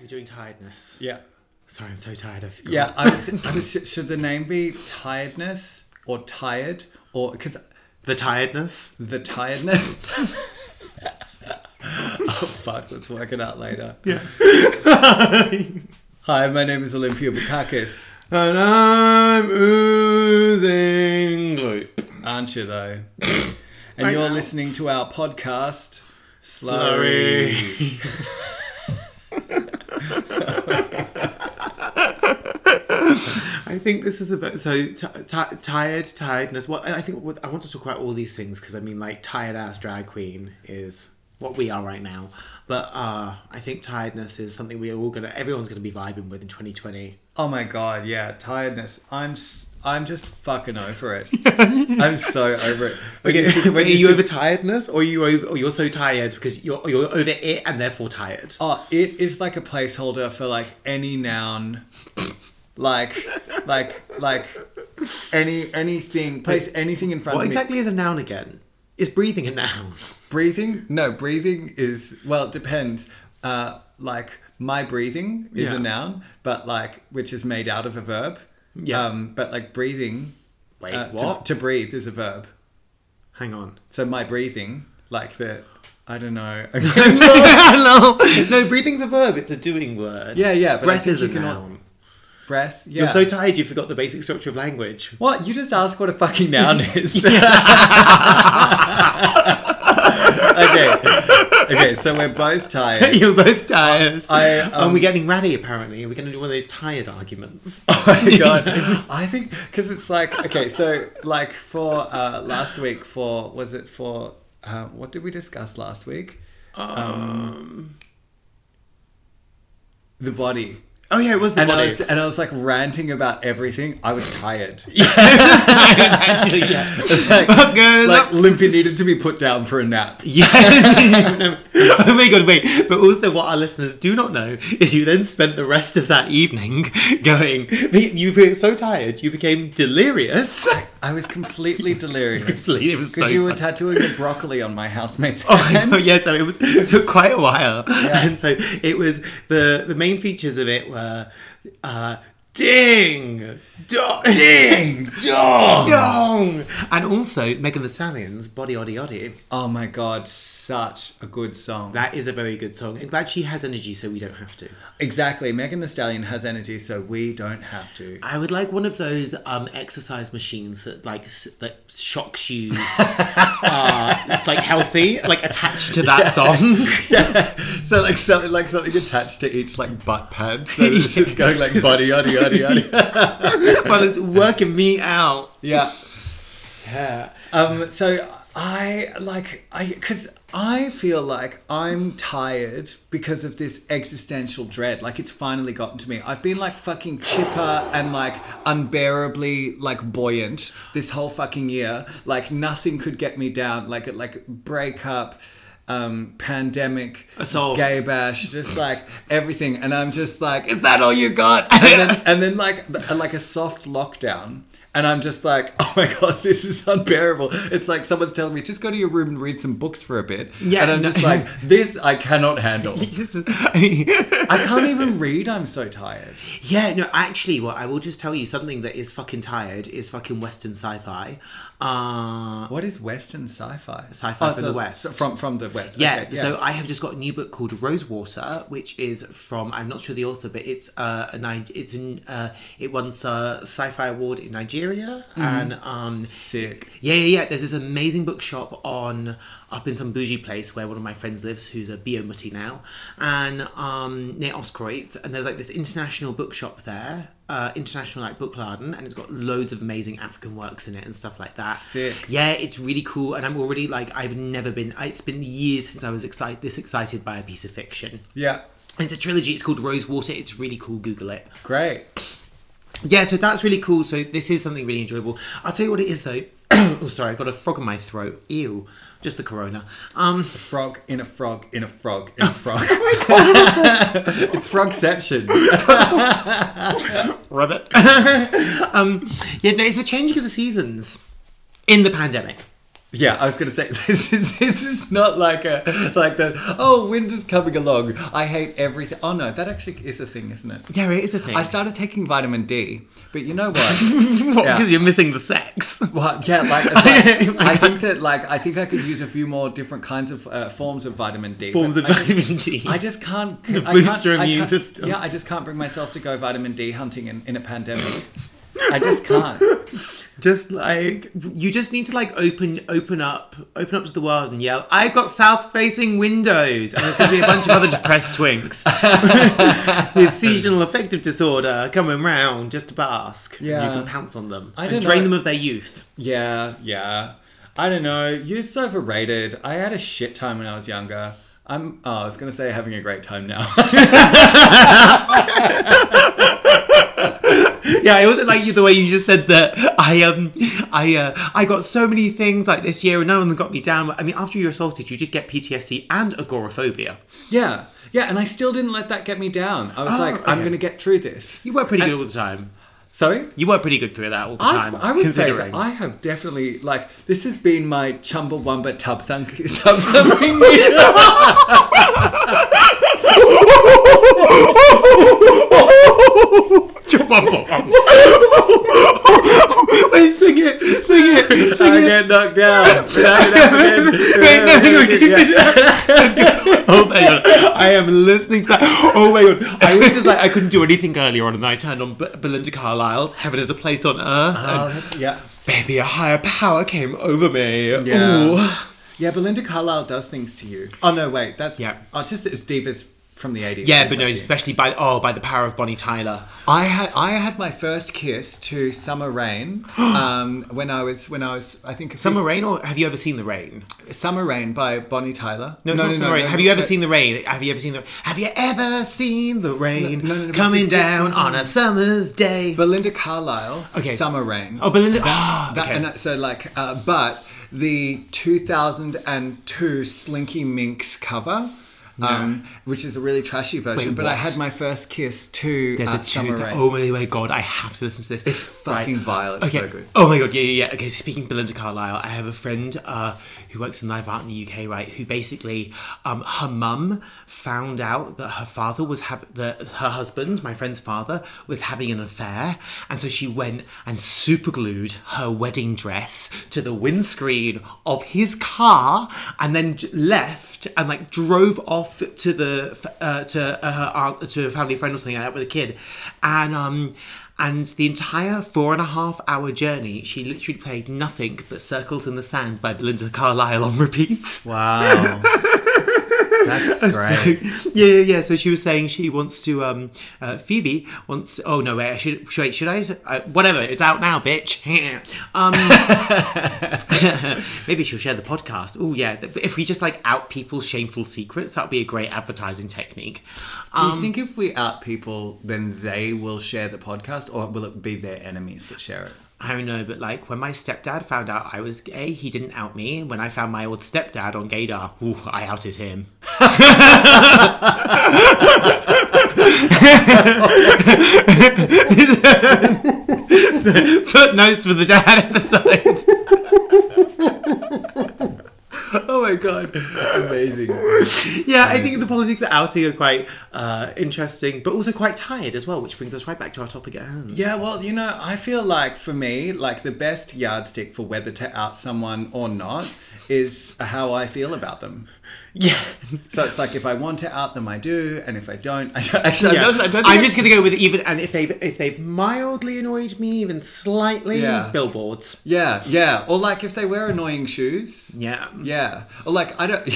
We're doing tiredness. Yeah. Sorry, I'm so tired. I forgot. Yeah, should the name be Tiredness or Tired? Or because the Tiredness? The Tiredness. Oh, fuck, let's work it out later. Yeah. Hi, my name is Olympia Bukakis. And I'm oozing gloop. Aren't you, though? And you're listening to our podcast, Slurry. I think this is about tiredness. Well, I think I want to talk about all these things because I mean, like, tired ass drag queen is what we are right now. But I think tiredness is something we are everyone's gonna be vibing with in 2020. Oh my god, yeah, tiredness. I'm just fucking over it. I'm so over it. Are you over tiredness, or you're so tired because you're over it and therefore tired? Oh, it is like a placeholder for like any noun, like anything. Place anything in front of me. What exactly is a noun again? Is breathing a noun? Breathing? No, breathing is, well, it depends. Like my breathing is a noun, but like which is made out of a verb. Yeah. But like breathing, what? To breathe is a verb. Hang on. So my breathing, like the, I don't know. Okay. No, breathing's a verb. It's a doing word. Yeah. But breath is a noun. Breath. Yeah. You're so tired you forgot the basic structure of language. What? You just asked what a fucking noun is. Okay, so we're both tired. You're both tired. We're getting ratty, apparently. We're going to do one of those tired arguments. Oh, my God. I think, because it's like, okay, so, like, for last week, what did we discuss last week? The body. Oh, yeah, it was the body. I was like ranting about everything. I was tired. Yeah, I was actually, yeah. It's like Limpy needed to be put down for a nap. Yeah. Oh, my God, wait. But also what our listeners do not know is you then spent the rest of that evening going, you were so tired, you became delirious. I was completely delirious. It was so because you were tattooing the broccoli on my housemate's hand. Oh, yeah, so it took quite a while. Yeah. And so it was, the main features of it were, ding dong dong, and also Megan Thee Stallion's Body Oddy Oddy. Oh my god, such a good song. That is a very good song. I'm glad she has energy so we don't have to. Exactly, Megan Thee Stallion has energy so we don't have to. I would like one of those exercise machines that that shocks you. It's like healthy, like attached to that song. Yes. So like something attached to each like butt pad. So this is going like body oddy oddy oddy. Well, it's working me out. Yeah. So because I feel like I'm tired because of this existential dread. Like it's finally gotten to me. I've been like fucking chipper and like unbearably like buoyant this whole fucking year. Like nothing could get me down. Like breakup, pandemic, assault, gay bash, just like everything, and I'm just like, is that all you got? And then like a soft lockdown, and I'm just like, oh my god, this is unbearable. It's like someone's telling me just go to your room and read some books for a bit. Yeah, and I'm just like, this I cannot handle. I can't even read. I'm so tired. Yeah, no, actually, well, I will just tell you something that is fucking tired is fucking Western sci-fi. What is Western sci-fi? Sci-fi from the West. So from the West. Yeah. Okay, yeah. So I have just got a new book called Rosewater, which is from, I'm not sure the author, but it won a sci-fi award in Nigeria. Mm-hmm. And sick. Yeah. There's this amazing bookshop up in some bougie place where one of my friends lives, who's a biomutty now, and near Oskreutz, and there's like this international bookshop there, international like Bookladen, and it's got loads of amazing African works in it and stuff like that. Sick. Yeah, it's really cool, and I'm already like, it's been years since I was excited by a piece of fiction. Yeah. It's a trilogy, it's called Rosewater, it's really cool, Google it. Great. Yeah, so that's really cool, so this is something really enjoyable. I'll tell you what it is though. Oh, sorry, I've got a frog in my throat. Ew. Just the corona. A frog in a frog in a frog in a frog. It's frogception. Rabbit. Yeah, no, it's the changing of the seasons in the pandemic. Yeah, I was going to say, this is not like the, oh, winter's coming along, I hate everything. Oh, no, that actually is a thing, isn't it? Yeah, it is a thing. I started taking vitamin D, but you know what? Because you're missing the sex. Well, yeah, I think I could use a few more different kinds of forms of vitamin D. I just can't... To boost your immune system. Yeah, I just can't bring myself to go vitamin D hunting in a pandemic. I just can't. Just like you just need to like open up to the world and yell, I've got south-facing windows, and there's going to be a bunch of other depressed twinks with seasonal affective disorder coming round just to bask. Yeah, and you can pounce on them and drain them of their youth. Yeah. I don't know. Youth's overrated. I had a shit time when I was younger. I was going to say having a great time now. Yeah, I also like you the way you just said that I got so many things like this year and none of them got me down. I mean, after you were assaulted, you did get PTSD and agoraphobia. Yeah, and I still didn't let that get me down. I was I'm going to get through this. You were pretty good all the time. Sorry? You were pretty good through that all the time. I would say that I have definitely, like, this has been my Chumbawamba tub thumping year. Wait, sing it. I get knocked down. Oh my god, I am listening to that. Oh my god, I was just like, I couldn't do anything earlier on, and I turned on Belinda Carlisle's "Heaven Is a Place on Earth." Oh, yeah. Baby, a higher power came over me. Yeah. Ooh. Yeah, Belinda Carlisle does things to you. Oh no, wait, that's artistic. It's Divas from the 80s. Yeah, but no, especially by the power of Bonnie Tyler. I had my first kiss to Summer Rain when I was I think Summer Rain, or have you ever seen The Rain? Summer Rain by Bonnie Tyler. No, Summer Rain. Have you ever seen The Rain? Have you ever seen The Rain coming down on a summer's day? Belinda Carlisle. Okay. Summer Rain. Oh, Belinda. Okay. And so like but the 2002 Slinky Minx cover. No. Which is a really trashy version. Wait, but what? I had my first kiss to Summer Rain. Oh my god, I have to listen to this. It's fucking vile. It's so good. Oh my god, yeah. Okay, speaking of Belinda Carlisle, I have a friend who works in live art in the UK, right? Who basically, her mum found out that her father her husband, my friend's father, was having an affair, and so she went and superglued her wedding dress to the windscreen of his car, and then left and like drove off to her aunt, to a family friend or something like that with a kid, and the entire 4.5-hour journey, she literally played nothing but Circles in the Sand by Belinda Carlisle on repeat. Wow. That's great. So, yeah. So she was saying she wants to, Phoebe wants, oh no, wait, should I? Whatever, it's out now, bitch. Maybe she'll share the podcast. Oh yeah, if we just like out people's shameful secrets, that would be a great advertising technique. Do you think if we out people, then they will share the podcast, or will it be their enemies that share it? I don't know, but like when my stepdad found out I was gay, he didn't out me. When I found my old stepdad on Gaydar, I outed him. Footnotes for the dad episode. Oh my god, amazing. Yeah, amazing. I think the politics of outing are quite interesting, but also quite tired as well, which brings us right back to our topic at hand. Yeah, well, you know, I feel like for me, like the best yardstick for whether to out someone or not is how I feel about them. Yeah. So it's like if I want to out them, I do, and if I don't, I don't. Actually, I'm just going to go with even, and if they've mildly annoyed me, even slightly, billboards. Yeah. Or like if they wear annoying shoes. Yeah. Or like I don't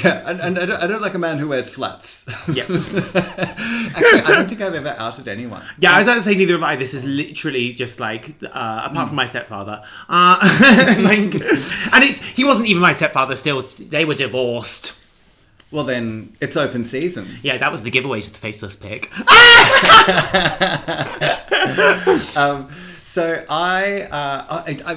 like a man who wears flats. Yeah. Actually, I don't think I've ever outed anyone. Yeah, I was about to say neither have I. This is literally just like apart from my stepfather, he wasn't even my stepfather. Still, they were divorced. Well, then, it's open season. Yeah, that was the giveaway to the faceless pick. So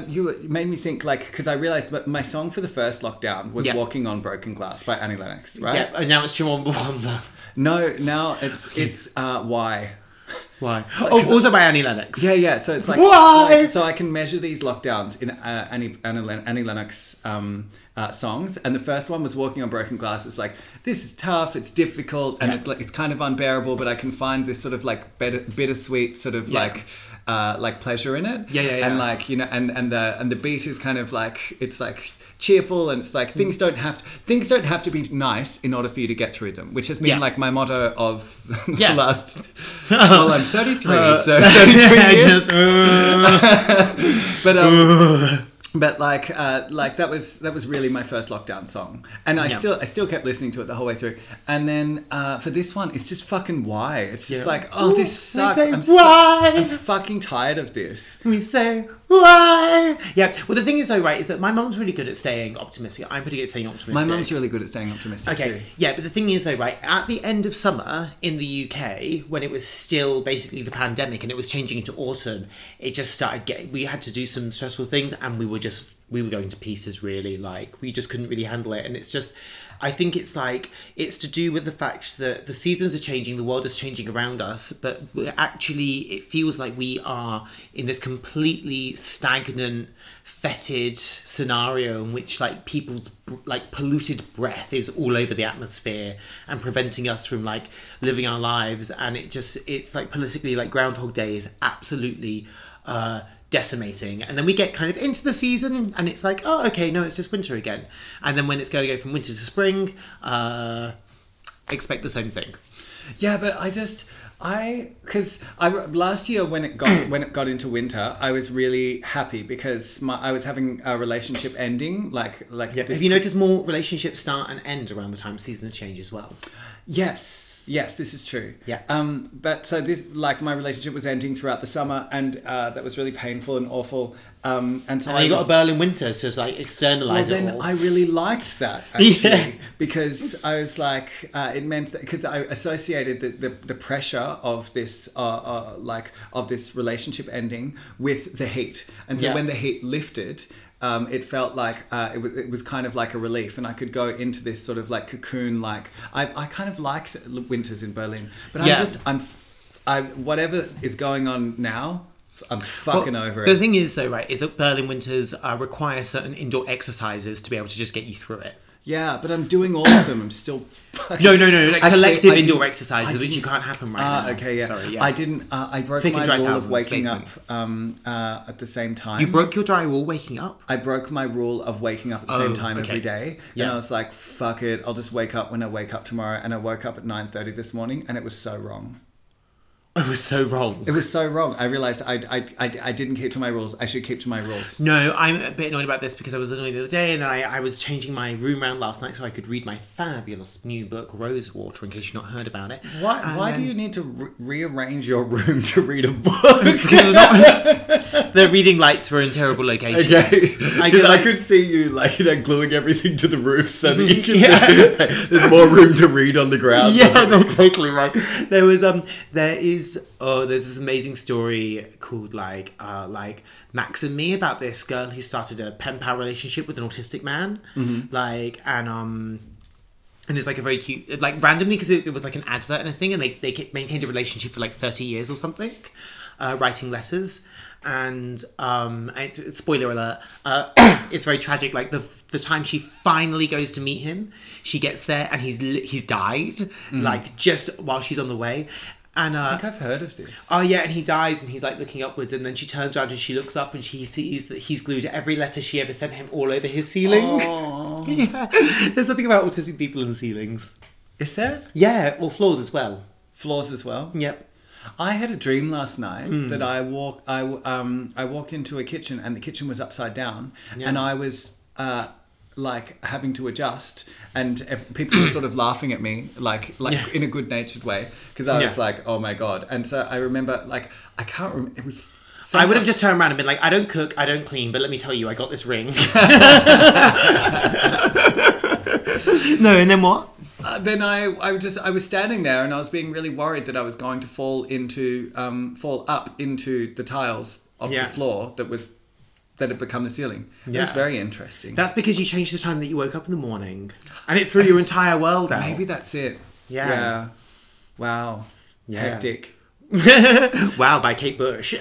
you made me think, like, because I realised my song for the first lockdown was Walking on Broken Glass by Annie Lennox, right? Yep, and now it's Chumbawamba. No, now it's Why. Why? Oh, also by Annie Lennox. Yeah, yeah. So it's like, why? Like, so I can measure these lockdowns in Annie Lennox songs, and the first one was Walking on Broken Glass. It's like, this is tough, it's difficult, and it, like, it's kind of unbearable, but I can find this sort of like bittersweet sort of like pleasure in it. Yeah, yeah, yeah. And like, you know, and the beat is kind of like, it's like cheerful, and it's like things don't have to be nice in order for you to get through them, which has been like my motto of the last. Well, I'm 33, so 33 years. Just, But that was really my first lockdown song, and I still kept listening to it the whole way through. And then for this one, it's just fucking why. It's just like, oh, ooh, this sucks. I'm fucking tired of this. We say why. Yeah. Well, the thing is, though, right, is that my mum's really good at saying optimistic. I'm pretty good at saying optimistic. My mum's really good at saying optimistic too. Yeah, but the thing is, though, right, at the end of summer in the UK, when it was still basically the pandemic and it was changing into autumn, it just started getting. We had to do some stressful things, and we were going to pieces, really. Like, we just couldn't really handle it, and it's just, I think it's like, it's to do with the fact that the seasons are changing, the world is changing around us, but we're actually, it feels like we are in this completely stagnant, fetid scenario in which, like, people's, like, polluted breath is all over the atmosphere and preventing us from, like, living our lives, and it just, it's like, politically, like, Groundhog Day is absolutely decimating, and then we get kind of into the season and it's like, oh, okay, no, it's just winter again. And then when it's going to go from winter to spring, expect the same thing. Yeah, but because last year when it got into winter, I was really happy because I was having a relationship ending. Have you noticed more relationships start and end around the time seasons change as well? Yes, this is true. Yeah. But so this, like, my relationship was ending throughout the summer, and that was really painful and awful. And I got a Berlin winter, so it's like externalized. Well, then I really liked that actually, because I was like, it meant that, because I associated the pressure of this of this relationship ending with the heat, and so when the heat lifted. It felt like it was kind of like a relief, and I could go into this sort of like cocoon. Like I kind of liked winters in Berlin, but I'm whatever is going on now, I'm fucking over it. The thing is, though, right, is that Berlin winters require certain indoor exercises to be able to just get you through it. Yeah, but I'm doing all of them. I'm still fucking... No. Like, actually, collective indoor exercises, which you can't happen right now. Okay, yeah. Sorry, yeah. I didn't... I broke my rule of waking up at the same time. You broke your dry rule waking up? I broke my rule of waking up at the same time every day. Yeah. And I was like, fuck it. I'll just wake up when I wake up tomorrow. And I woke up at 9:30 this morning, and it was so wrong. I realised I didn't keep to my rules. I should keep to my rules. No, I'm a bit annoyed about this because I was annoyed the other day, and then I was changing my room around last night so I could read my fabulous new book, Rosewater, in case you've not heard about it. Why do you need to rearrange your room to read a book? The reading lights were in terrible locations. Okay. I could see you, like, you know, gluing everything to the roof so that you can... Like, there's more room to read on the ground. Yeah, no, totally right. There's this amazing story called like Max and Me about this girl who started a pen pal relationship with an autistic man, and it's like a very cute, like, randomly, because it was like an advert and a thing, and they maintained a relationship for like 30 years or something, writing letters. And it's spoiler alert, it's very tragic. Like, the time she finally goes to meet him, she gets there and he's died, like, just while she's on the way. And, I think I've heard of this. Oh yeah, and he dies, and he's like looking upwards, and then she turns around and she looks up and she sees that he's glued every letter she ever sent him all over his ceiling. Yeah. There's something about autistic people and ceilings. Is there? Yeah, well, floors as well. Yep. I had a dream last night that I walked into a kitchen, and the kitchen was upside down, and I was like having to adjust, and people were sort of laughing at me like in a good natured way, because I was like, oh my god. And so I remember, like, I can't remember, it was so I would have just turned around and been like, I don't cook, I don't clean, but let me tell you, I got this ring. No, and then what? Then I was standing there, and I was being really worried that I was going to fall up into the tiles of the floor that had become the ceiling. Yeah. It was very interesting. That's because you changed the time that you woke up in the morning, and it threw your entire world out. Maybe that's it. Yeah. Wow. Yeah. Hectic. Wow, by Kate Bush.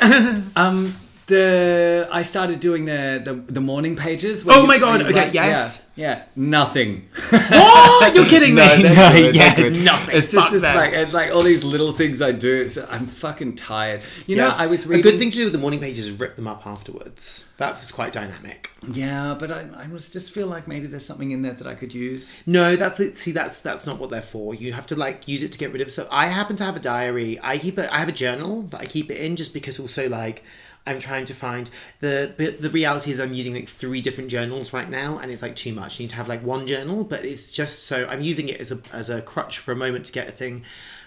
I started doing the morning pages. Oh my god! Okay, like, yes, yeah, nothing. What? You're kidding me? No, nothing. It's just it's like all these little things I do. So I'm fucking tired. You know, I was reading. A good thing to do with the morning pages is rip them up afterwards. That was quite dynamic. Yeah, but I was just feel like maybe there's something in there that I could use. No, that's not what they're for. You have to like use it to get rid of stuff. I happen to have a diary. I have a journal, but I keep it in just because also like. I'm trying to find the reality is I'm using like 3 different journals right now, and it's like too much. You need to have like one journal, but it's just so I'm using it as a crutch for a moment to get a thing,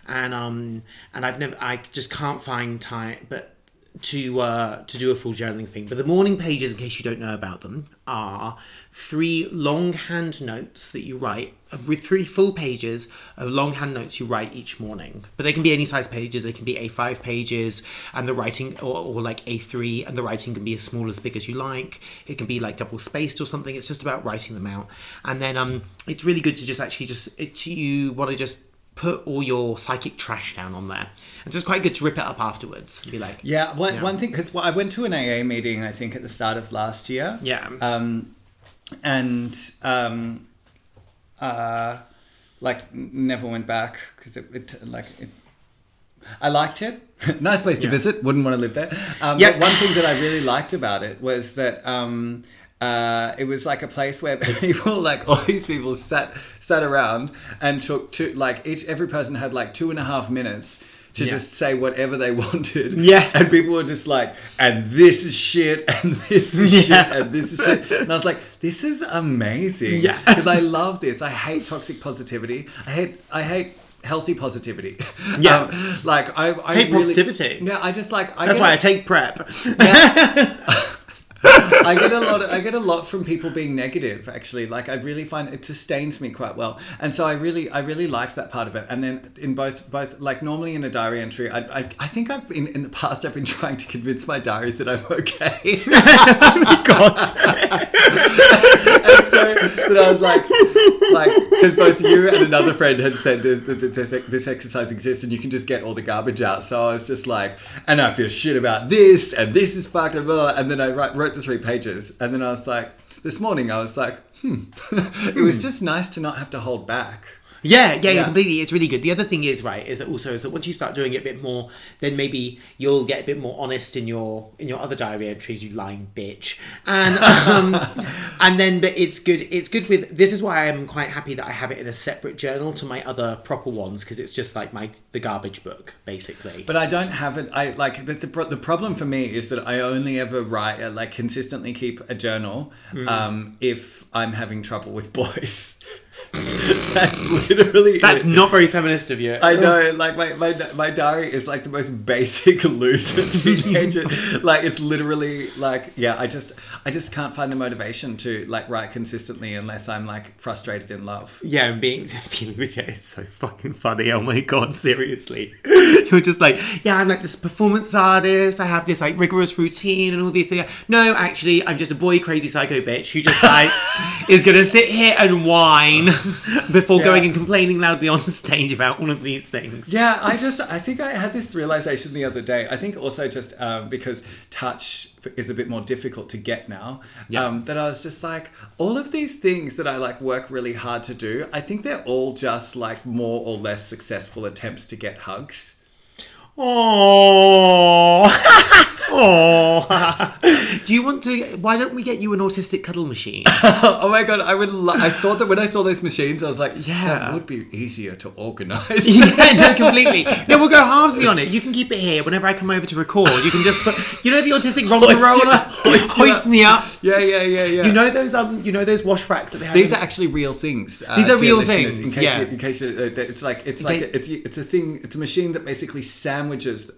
and I just can't find time, but to do a full journaling thing. But the morning pages, in case you don't know about them, are 3 longhand notes that you write with 3 full pages of longhand notes you write each morning. But they can be any size pages. They can be A5 pages, and the writing or like A3, and the writing can be as small as big as you like. It can be like double spaced or something. It's just about writing them out. And then it's really good to just actually you want to put all your psychic trash down on there. It's just quite good to rip it up afterwards. Be like, yeah, one thing, because I went to an AA meeting, I think, at the start of last year. Yeah. Never went back because I liked it. Nice place to visit. Wouldn't want to live there. But one thing that I really liked about it was that it was like a place where people, like all these people, sat around and took every person had like 2.5 minutes to just say whatever they wanted. Yeah. And people were just like, and this is shit, and this is shit, and this is shit. And I was like, this is amazing. Yeah. Because I love this. I hate toxic positivity. I hate healthy positivity. Yeah. I hate really, positivity. Yeah, I just like... That's why I take PrEP. Yeah. I get a lot from people being negative, actually. Like, I really find it sustains me quite well. And so I really liked that part of it. And then in both like normally in a diary entry, I think I've been, in the past, I've been trying to convince my diaries that I'm okay. Oh my God. And so that I was like, because both you and another friend had said this exercise exists and you can just get all the garbage out. So I was just like, and I feel shit about this and this is fucked up. And then I wrote the 3 pages, and then I was like, this morning I was like, it was just nice to not have to hold back. Yeah, completely. It's really good. The other thing is, right, is that once you start doing it a bit more, then maybe you'll get a bit more honest in your other diary entries, you lying bitch. And but it's good. It's good with, this is why I'm quite happy that I have it in a separate journal to my other proper ones, because it's just like the garbage book, basically. But I don't have it. I like the problem for me is that I only ever write, like consistently keep a journal if I'm having trouble with boys. That's literally That's it. Not very feminist of you. I know, like my diary is like the most basic loser teenager. Like it's literally like, yeah, I just can't find the motivation to like write consistently unless I'm like frustrated in love. Yeah, and feeling rejected is so fucking funny. Oh my God, seriously. You're just like, yeah, I'm like this performance artist, I have this like rigorous routine and all these things. No, actually I'm just a boy crazy psycho bitch who just like is gonna sit here and whine before going and complaining loudly on stage about all of these things. Yeah, I think I had this realization the other day. I think also just because touch is a bit more difficult to get now. Yeah. That I was just like, all of these things that I like work really hard to do, I think they're all just like more or less successful attempts to get hugs. Oh, oh! Do you want to? Why don't we get you an autistic cuddle machine? Oh my God, I would. I saw that when I saw those machines, I was like, yeah, that would be easier to organise. Yeah, no, completely. No, we'll go halvesy on it. You can keep it here. Whenever I come over to record, you can just put. You know the autistic romper roller, hoist me up. Yeah. You know those wash racks that they have. These are actually real things. These are real things. It's a thing. It's a machine that basically sandwiches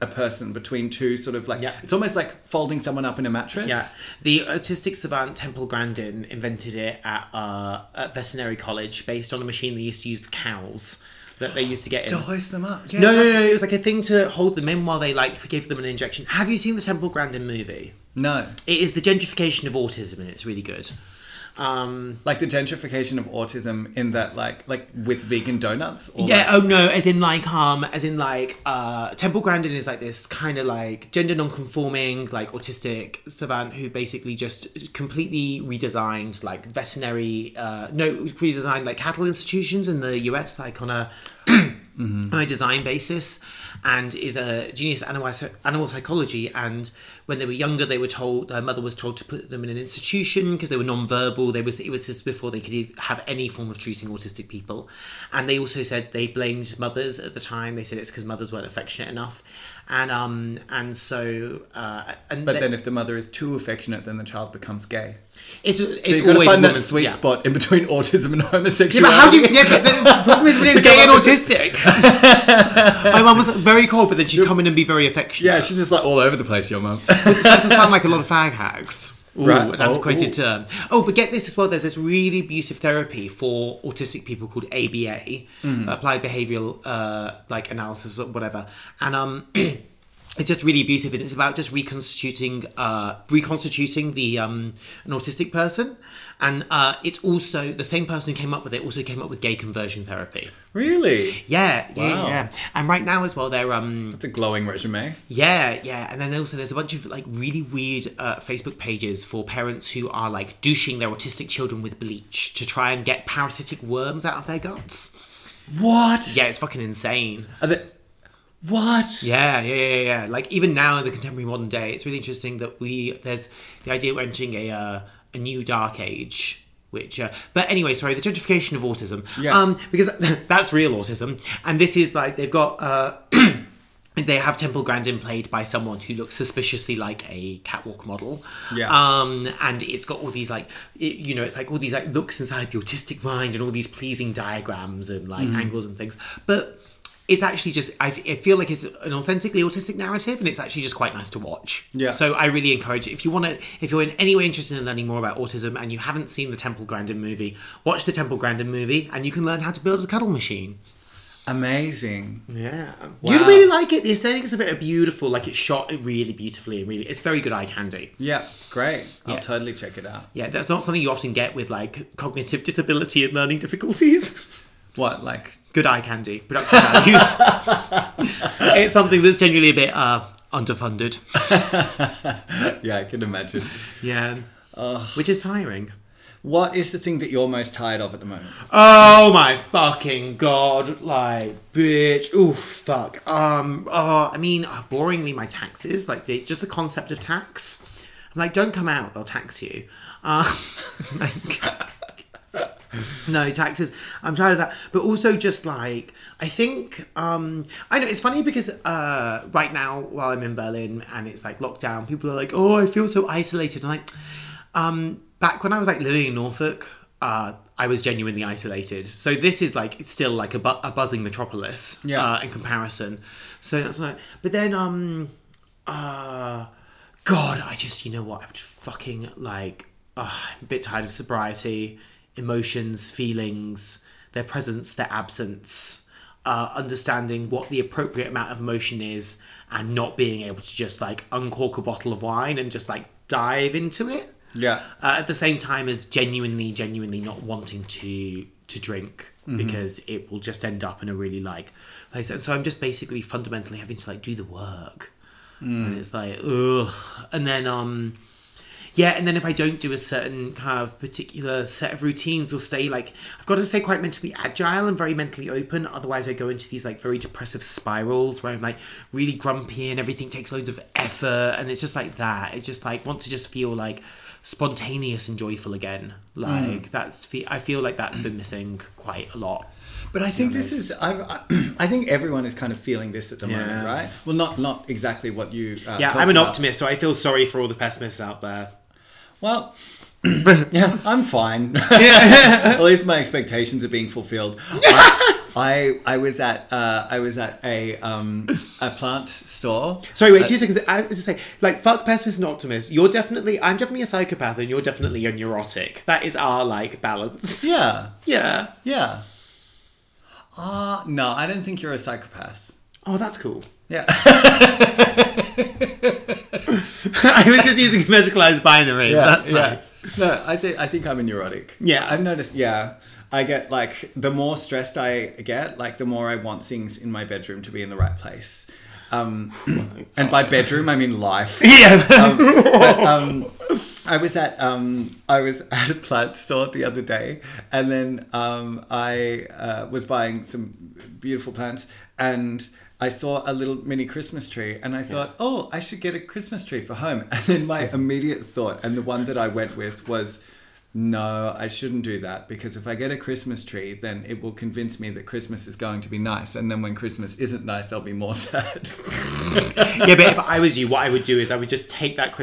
a person between two sort of like it's almost like folding someone up in a mattress. Yeah, the autistic savant Temple Grandin invented it at veterinary college based on a machine they used to use for cows that they used to get in. To hoist them up. Yeah, no. It was like a thing to hold them in while they like gave them an injection. Have you seen the Temple Grandin movie? No. It is the gentrification of autism and it's really good. Like the gentrification of autism in that, like with vegan donuts? Or yeah, like... oh no, as in Temple Grandin is like this kind of like gender non-conforming, like autistic savant who basically just completely redesigned like redesigned like cattle institutions in the US, like on a mm-hmm. on a design basis, and is a genius animal psychology. And when they were younger, they were told, their mother was told to put them in an institution because they were non-verbal. It was just before they could have any form of treating autistic people. And they also said they blamed mothers at the time. They said it's because mothers weren't affectionate enough. But then if the mother is too affectionate, then the child becomes gay. So you've got to find that sweet spot in between autism and homosexuality. Yeah, but how do you... Yeah, but the problem is between gay and autistic. My mum was very cold, but then she'd come in and be very affectionate. Yeah, she's just like all over the place, your mum. It starts to sound like a lot of fag hacks. Ooh, right. An antiquated term. Oh, but get this as well. There's this really abusive therapy for autistic people called ABA, Applied Behavioural like Analysis or whatever. And it's just really abusive, and it's about just reconstituting the an autistic person. And it's also the same person who came up with it also came up with gay conversion therapy. Really? Yeah. Wow. Yeah. And right now as well, they're That's a glowing resume. Yeah, yeah. And then also there's a bunch of like really weird Facebook pages for parents who are like douching their autistic children with bleach to try and get parasitic worms out of their guts. What? Yeah, it's fucking insane. What? Yeah. Like even now in the contemporary modern day, it's really interesting that there's the idea of entering a new dark age. Which, but anyway, sorry, the gentrification of autism. Yeah. Because that's real autism, and this is like they've got they have Temple Grandin played by someone who looks suspiciously like a catwalk model. Yeah. And it's got all these like it's like all these like looks inside the autistic mind and all these pleasing diagrams and like angles and things, but. It's actually just, I feel like it's an authentically autistic narrative, and it's actually just quite nice to watch. Yeah. So I really encourage, if you're in any way interested in learning more about autism and you haven't seen the Temple Grandin movie, watch the Temple Grandin movie and you can learn how to build a cuddle machine. Amazing. Yeah. Wow. You'd really like it. The aesthetics of it are beautiful. Like it's shot really beautifully and really, it's very good eye candy. Yeah. Great. I'll totally check it out. Yeah. That's not something you often get with like cognitive disability and learning difficulties. What, like... Good eye candy. Production values. It's something that's generally a bit underfunded. Yeah, I can imagine. Yeah. Which is tiring. What is the thing that you're most tired of at the moment? Oh my fucking god. Like, bitch. Oh, fuck. Boringly, my taxes. Like, just the concept of tax. I'm like, don't come out. They'll tax you. No, taxes. I'm tired of that. But also just like, I think, I know it's funny because right now while I'm in Berlin and it's like lockdown, people are like, oh, I feel so isolated. I'm like, back when I was like living in Norfolk, I was genuinely isolated. So this is like, it's still like a buzzing metropolis in comparison. So that's like, but then, God, I just, you know what? I'm just fucking like, I'm a bit tired of sobriety. Emotions, feelings, their presence, their absence, understanding what the appropriate amount of emotion is and not being able to just like uncork a bottle of wine and just like dive into it. Yeah. At the same time as genuinely not wanting to drink because it will just end up in a really like place. And so I'm just basically fundamentally having to like do the work. Mm. And it's like, ugh. And then, yeah, and then if I don't do a certain kind of particular set of routines or stay like... I've got to stay quite mentally agile and very mentally open. Otherwise, I go into these like very depressive spirals where I'm like really grumpy and everything takes loads of effort. And it's just like that. It's just like want to just feel like spontaneous and joyful again. Like I feel like that's been missing quite a lot. But I think this is... I think everyone is kind of feeling this at the moment, right? Well, not exactly what you talked I'm an optimist, so I feel sorry for all the pessimists out there. Well, yeah, I'm fine. At least my expectations are being fulfilled. I was at a plant store. Sorry, wait 2 seconds. I was just saying, like, fuck pessimists and optimists. I'm definitely a psychopath, and you're definitely a neurotic. That is our like balance. Yeah. No, I don't think you're a psychopath. Oh, that's cool. Yeah. I was just using medicalized binary. Yeah, that's nice. No, I think I'm a neurotic. Yeah. I've noticed, yeah. I get, like, the more stressed I get, like, the more I want things in my bedroom to be in the right place. And by bedroom, I mean life. Yeah. I was at a plant store the other day, and then I was buying some beautiful plants, and I saw a little mini Christmas tree, and I thought, oh, I should get a Christmas tree for home. And then my immediate thought, and the one that I went with, was, no, I shouldn't do that, because if I get a Christmas tree, then it will convince me that Christmas is going to be nice. And then when Christmas isn't nice, I'll be more sad. Yeah, but if I was you, what I would do is I would just take that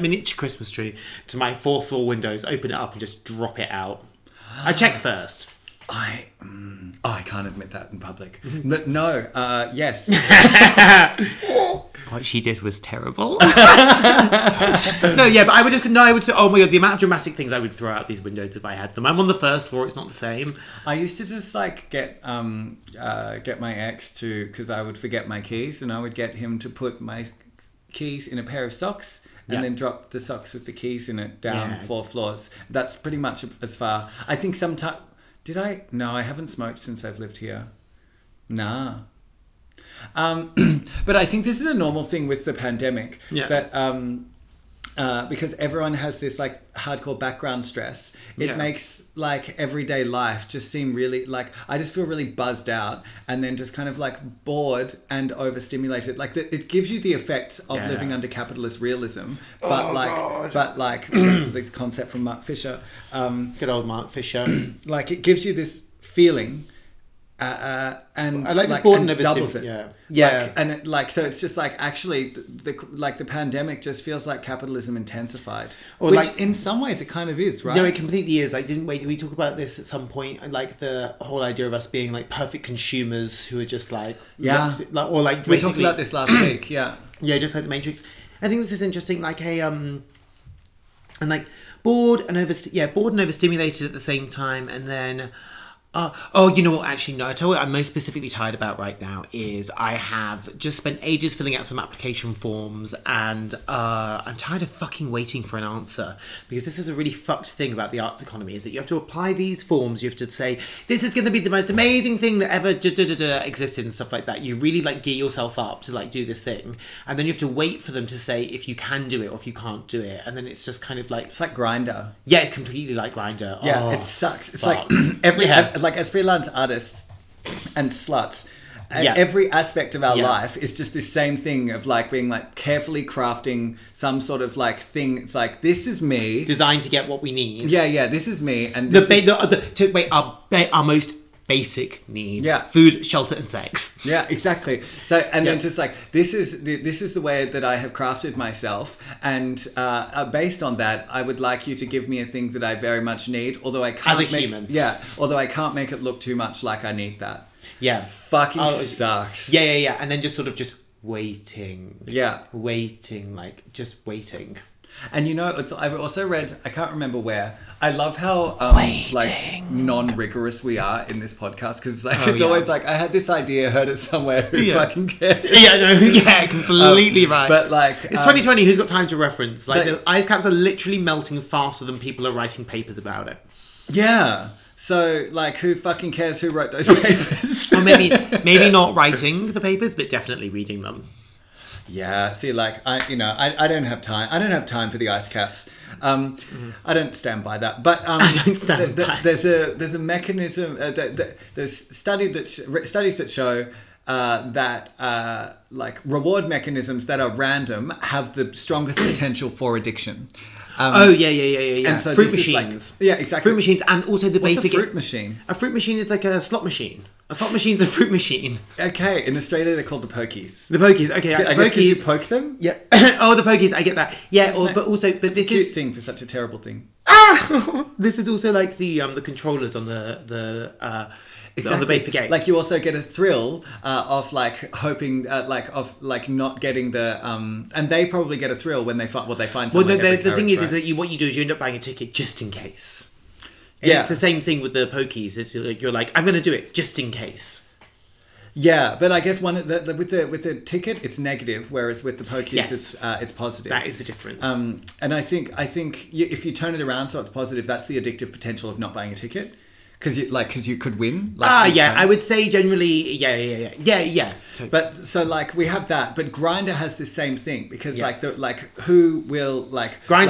miniature Christmas tree to my fourth floor windows, open it up and just drop it out. I check first. I can't admit that in public. No, yes. What she did was terrible. No, yeah, but I would say, oh my God, the amount of dramatic things I would throw out these windows if I had them. I'm on the first floor, it's not the same. I used to just, like, get my ex to, because I would forget my keys, and I would get him to put my keys in a pair of socks. And then drop the socks with the keys in it down 4 floors. That's pretty much as far. I think sometimes... Did I? No, I haven't smoked since I've lived here. Nah. But I think this is a normal thing with the pandemic. Yeah. That because everyone has this, like, hardcore background stress, it makes, like, everyday life just seem really, like, I just feel really buzzed out and then just kind of, like, bored and overstimulated. Like, it gives you the effects of living under capitalist realism, but like this concept from Mark Fisher. Good old Mark Fisher. Like, it gives you this feeling, and I like this, and doubles it. Yeah. Like, and it, like, so it's just like, actually the pandemic just feels like capitalism intensified, or which, like, in some ways it kind of is, right? No, it completely is. Like, did we talk about this at some point? Like, the whole idea of us being, like, perfect consumers who are just like, we talked about this last week. Yeah, just like the Matrix. I think this is interesting. Like, hey, and like bored and overstimulated at the same time, and then. You know what? Actually, no. I tell you what I'm most specifically tired about right now is I have just spent ages filling out some application forms, and I'm tired of fucking waiting for an answer, because this is a really fucked thing about the arts economy, is that you have to apply these forms. You have to say, this is going to be the most amazing thing that ever existed and stuff like that. You really, like, gear yourself up to, like, do this thing, and then you have to wait for them to say if you can do it or if you can't do it, and then it's just kind of like... It's like Grindr. Yeah, it's completely like Grindr. Yeah, it sucks. It's fuck. Like like, as freelance artists and sluts, every aspect of our life is just this same thing of, like, being, like, carefully crafting some sort of, like, thing. It's like, this is me. Designed to get what we need. Yeah, this is me. And this our most basic needs. Yeah. Food, shelter, and sex. Yeah, exactly. So, and then just, like, this is the way that I have crafted myself, and based on that, I would like you to give me a thing that I very much need, although I can't human. Yeah, although I can't make it look too much like I need that. Yeah. It fucking sucks. Yeah. And then just sort of just waiting. Yeah. Waiting, like, just waiting. And, you know, I've also read, I can't remember where, I love how like, non-rigorous we are in this podcast, because it's, like, always like, I had this idea, heard it somewhere, who fucking cares? Yeah, no, yeah, completely right. But, like... It's 2020, who's got time to reference? Like, the ice caps are literally melting faster than people are writing papers about it. Yeah. So, like, who fucking cares who wrote those papers? Well, maybe not writing the papers, but definitely reading them. Yeah, see, like, I don't have time. I don't have time for the ice caps. I don't stand by that. But I don't stand by. There's a mechanism. There's studies that show that like, reward mechanisms that are random have the strongest potential for addiction. Yeah. And so fruit machines. Like, exactly. Fruit machines, and also what's a fruit machine? A fruit machine is like a slot machine. A slot machine's a fruit machine. Okay, in Australia they're called the pokies. The pokies, okay. I guess you poke them? Yeah. Oh, the pokies, I get that. Yeah, but this is... It's a cute thing for such a terrible thing. Ah! This is also like the controllers on the exactly. On the Bay for Gay. Like, you also get a thrill of, like, hoping, like, of, like, not getting the... and they probably get a thrill when they find something. Well, the thing is that what you do is you end up buying a ticket just in case. And it's the same thing with the pokies. It's like, you're like, I'm going to do it just in case. Yeah, but I guess one of the, with the ticket it's negative, whereas with the pokies it's positive. That is the difference. And I think if you turn it around so it's positive, that's the addictive potential of not buying a ticket. Because you could win. I would say generally, yeah. Totally. But so like we have that, but Grindr has the same thing because Grindr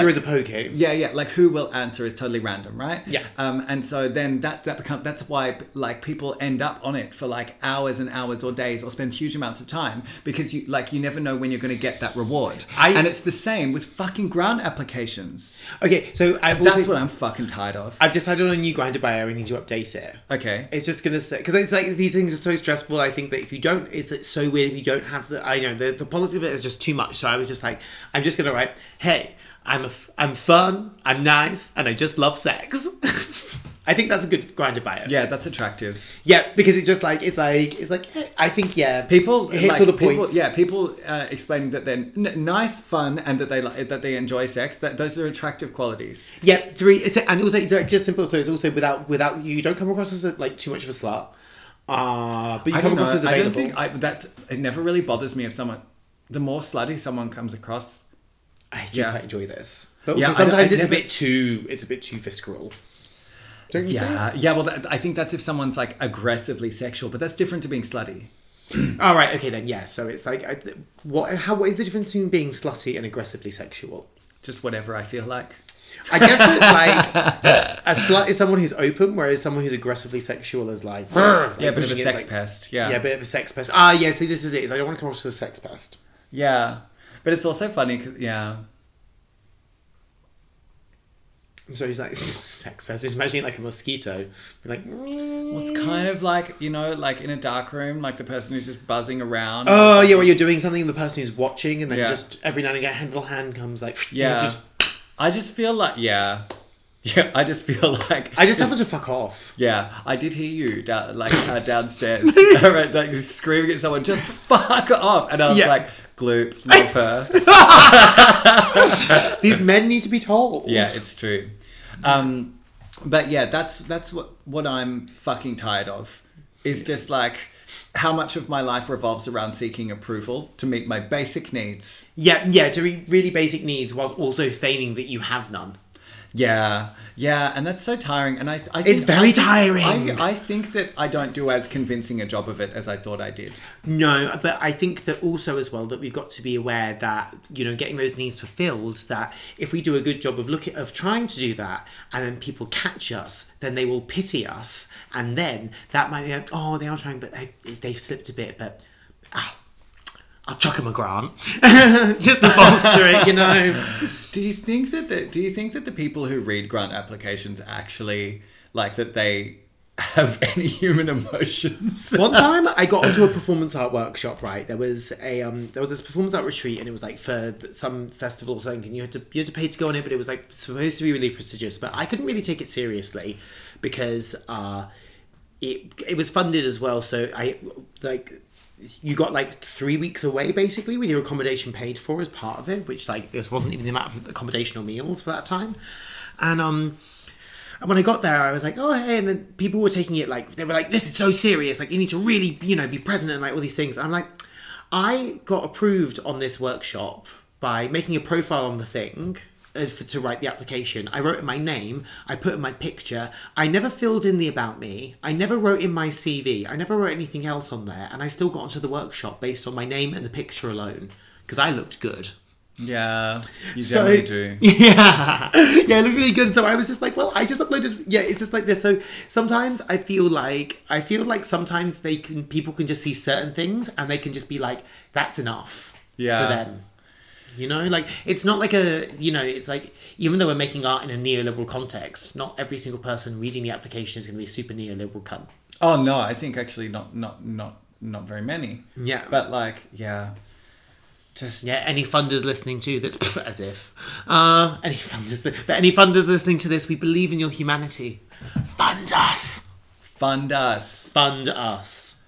is a poke. Yeah. Like who will answer is totally random, right? Yeah. And so then that's why like people end up on it for like hours and hours or days or spend huge amounts of time because you never know when you're going to get that reward. And it's the same with fucking Grindr applications. Okay, so that's what I'm fucking tired of. I've decided on a new Grindr bio and need to update it. Okay. It's just going to say... Because it's like, these things are so stressful. I think that if you don't... It's so weird if you don't have the... I know, the politics of it is just too much. So I was just like, I'm just going to write, hey, I'm fun, I'm nice, and I just love sex. I think that's a good Grindr bio. Yeah, that's attractive. Yeah, because it's just like... It's like hey, I think, yeah. People... It hits all the points. Yeah, people explaining that they're nice, fun, and that they enjoy sex. Those are attractive qualities. Yeah, and also, just simple. So it's also without... You don't come across as like too much of a slut. But you come across as available. It never really bothers me if someone... The more slutty someone comes across... I do quite enjoy this. But also sometimes it's a bit too visceral. Don't you think? Yeah, well, I think that's if someone's like aggressively sexual, but that's different to being slutty. All right, okay then, yeah. So it's like, what is the difference between being slutty and aggressively sexual? Just whatever I feel like. I guess it's like a slut is someone who's open, whereas someone who's aggressively sexual is like... a bit of a sex pest, yeah. Yeah, a bit of a sex pest. Yeah, see, this is it. I don't want to come across as a sex pest. Yeah, but it's also funny, because I'm sorry, he's like sex pest. Imagine like a mosquito. You're like, well, it's kind of like, like in a dark room, like the person who's just buzzing around. Oh, yeah, where you're doing something and the person who's watching, and then just every now and again, a little hand comes like... Yeah. I just happened to fuck off. Yeah, I did hear you downstairs, like screaming at someone, just fuck off, and I was like, gloop, love her. These men need to be told. Yeah, it's true. But yeah, that's what I'm fucking tired of. Is just like how much of my life revolves around seeking approval to meet my basic needs. Yeah, to really basic needs, whilst also feigning that you have none. Yeah, and that's so tiring. And I think it's very tiring. I think that I don't do as convincing a job of it as I thought I did. No, but I think that also as well that we've got to be aware that getting those needs fulfilled. That if we do a good job of trying to do that, and then people catch us, then they will pity us, and then that might be like, oh, they are trying, but they've slipped a bit, but. I'll chuck him a grant just to bolster it, Do you think that the people who read grant applications actually like that they have any human emotions? One time I got onto a performance art workshop. Right, there was this performance art retreat, and it was like for some festival or something. And you had to pay to go on it, but it was like supposed to be really prestigious. But I couldn't really take it seriously because it was funded as well. So you got like 3 weeks away basically with your accommodation paid for as part of it, which like this wasn't even the amount of accommodation or meals for that time. And when I got there I was like, oh hey, and then people were taking it like they were like, this is so serious, like you need to really be present and like all these things. I'm like, I got approved on this workshop by making a profile on the thing to write the application. I wrote in my name, I put in my picture, I never filled in the about me, I never wrote in my CV, I never wrote anything else on there, and I still got onto the workshop based on my name and the picture alone, because I looked good. Yeah, you definitely do. Yeah, it looked really good. So I was just like, well, I just uploaded. Yeah, it's just like this. So sometimes I feel like sometimes people can just see certain things and they can just be like, that's enough for them. It's not like it's like, even though we're making art in a neoliberal context, not every single person reading the application is going to be a super neoliberal cunt. Oh no, I think actually not very many. Yeah. But any funders listening to this, any funders listening to this, we believe in your humanity. Fund us. Fund us. Fund us.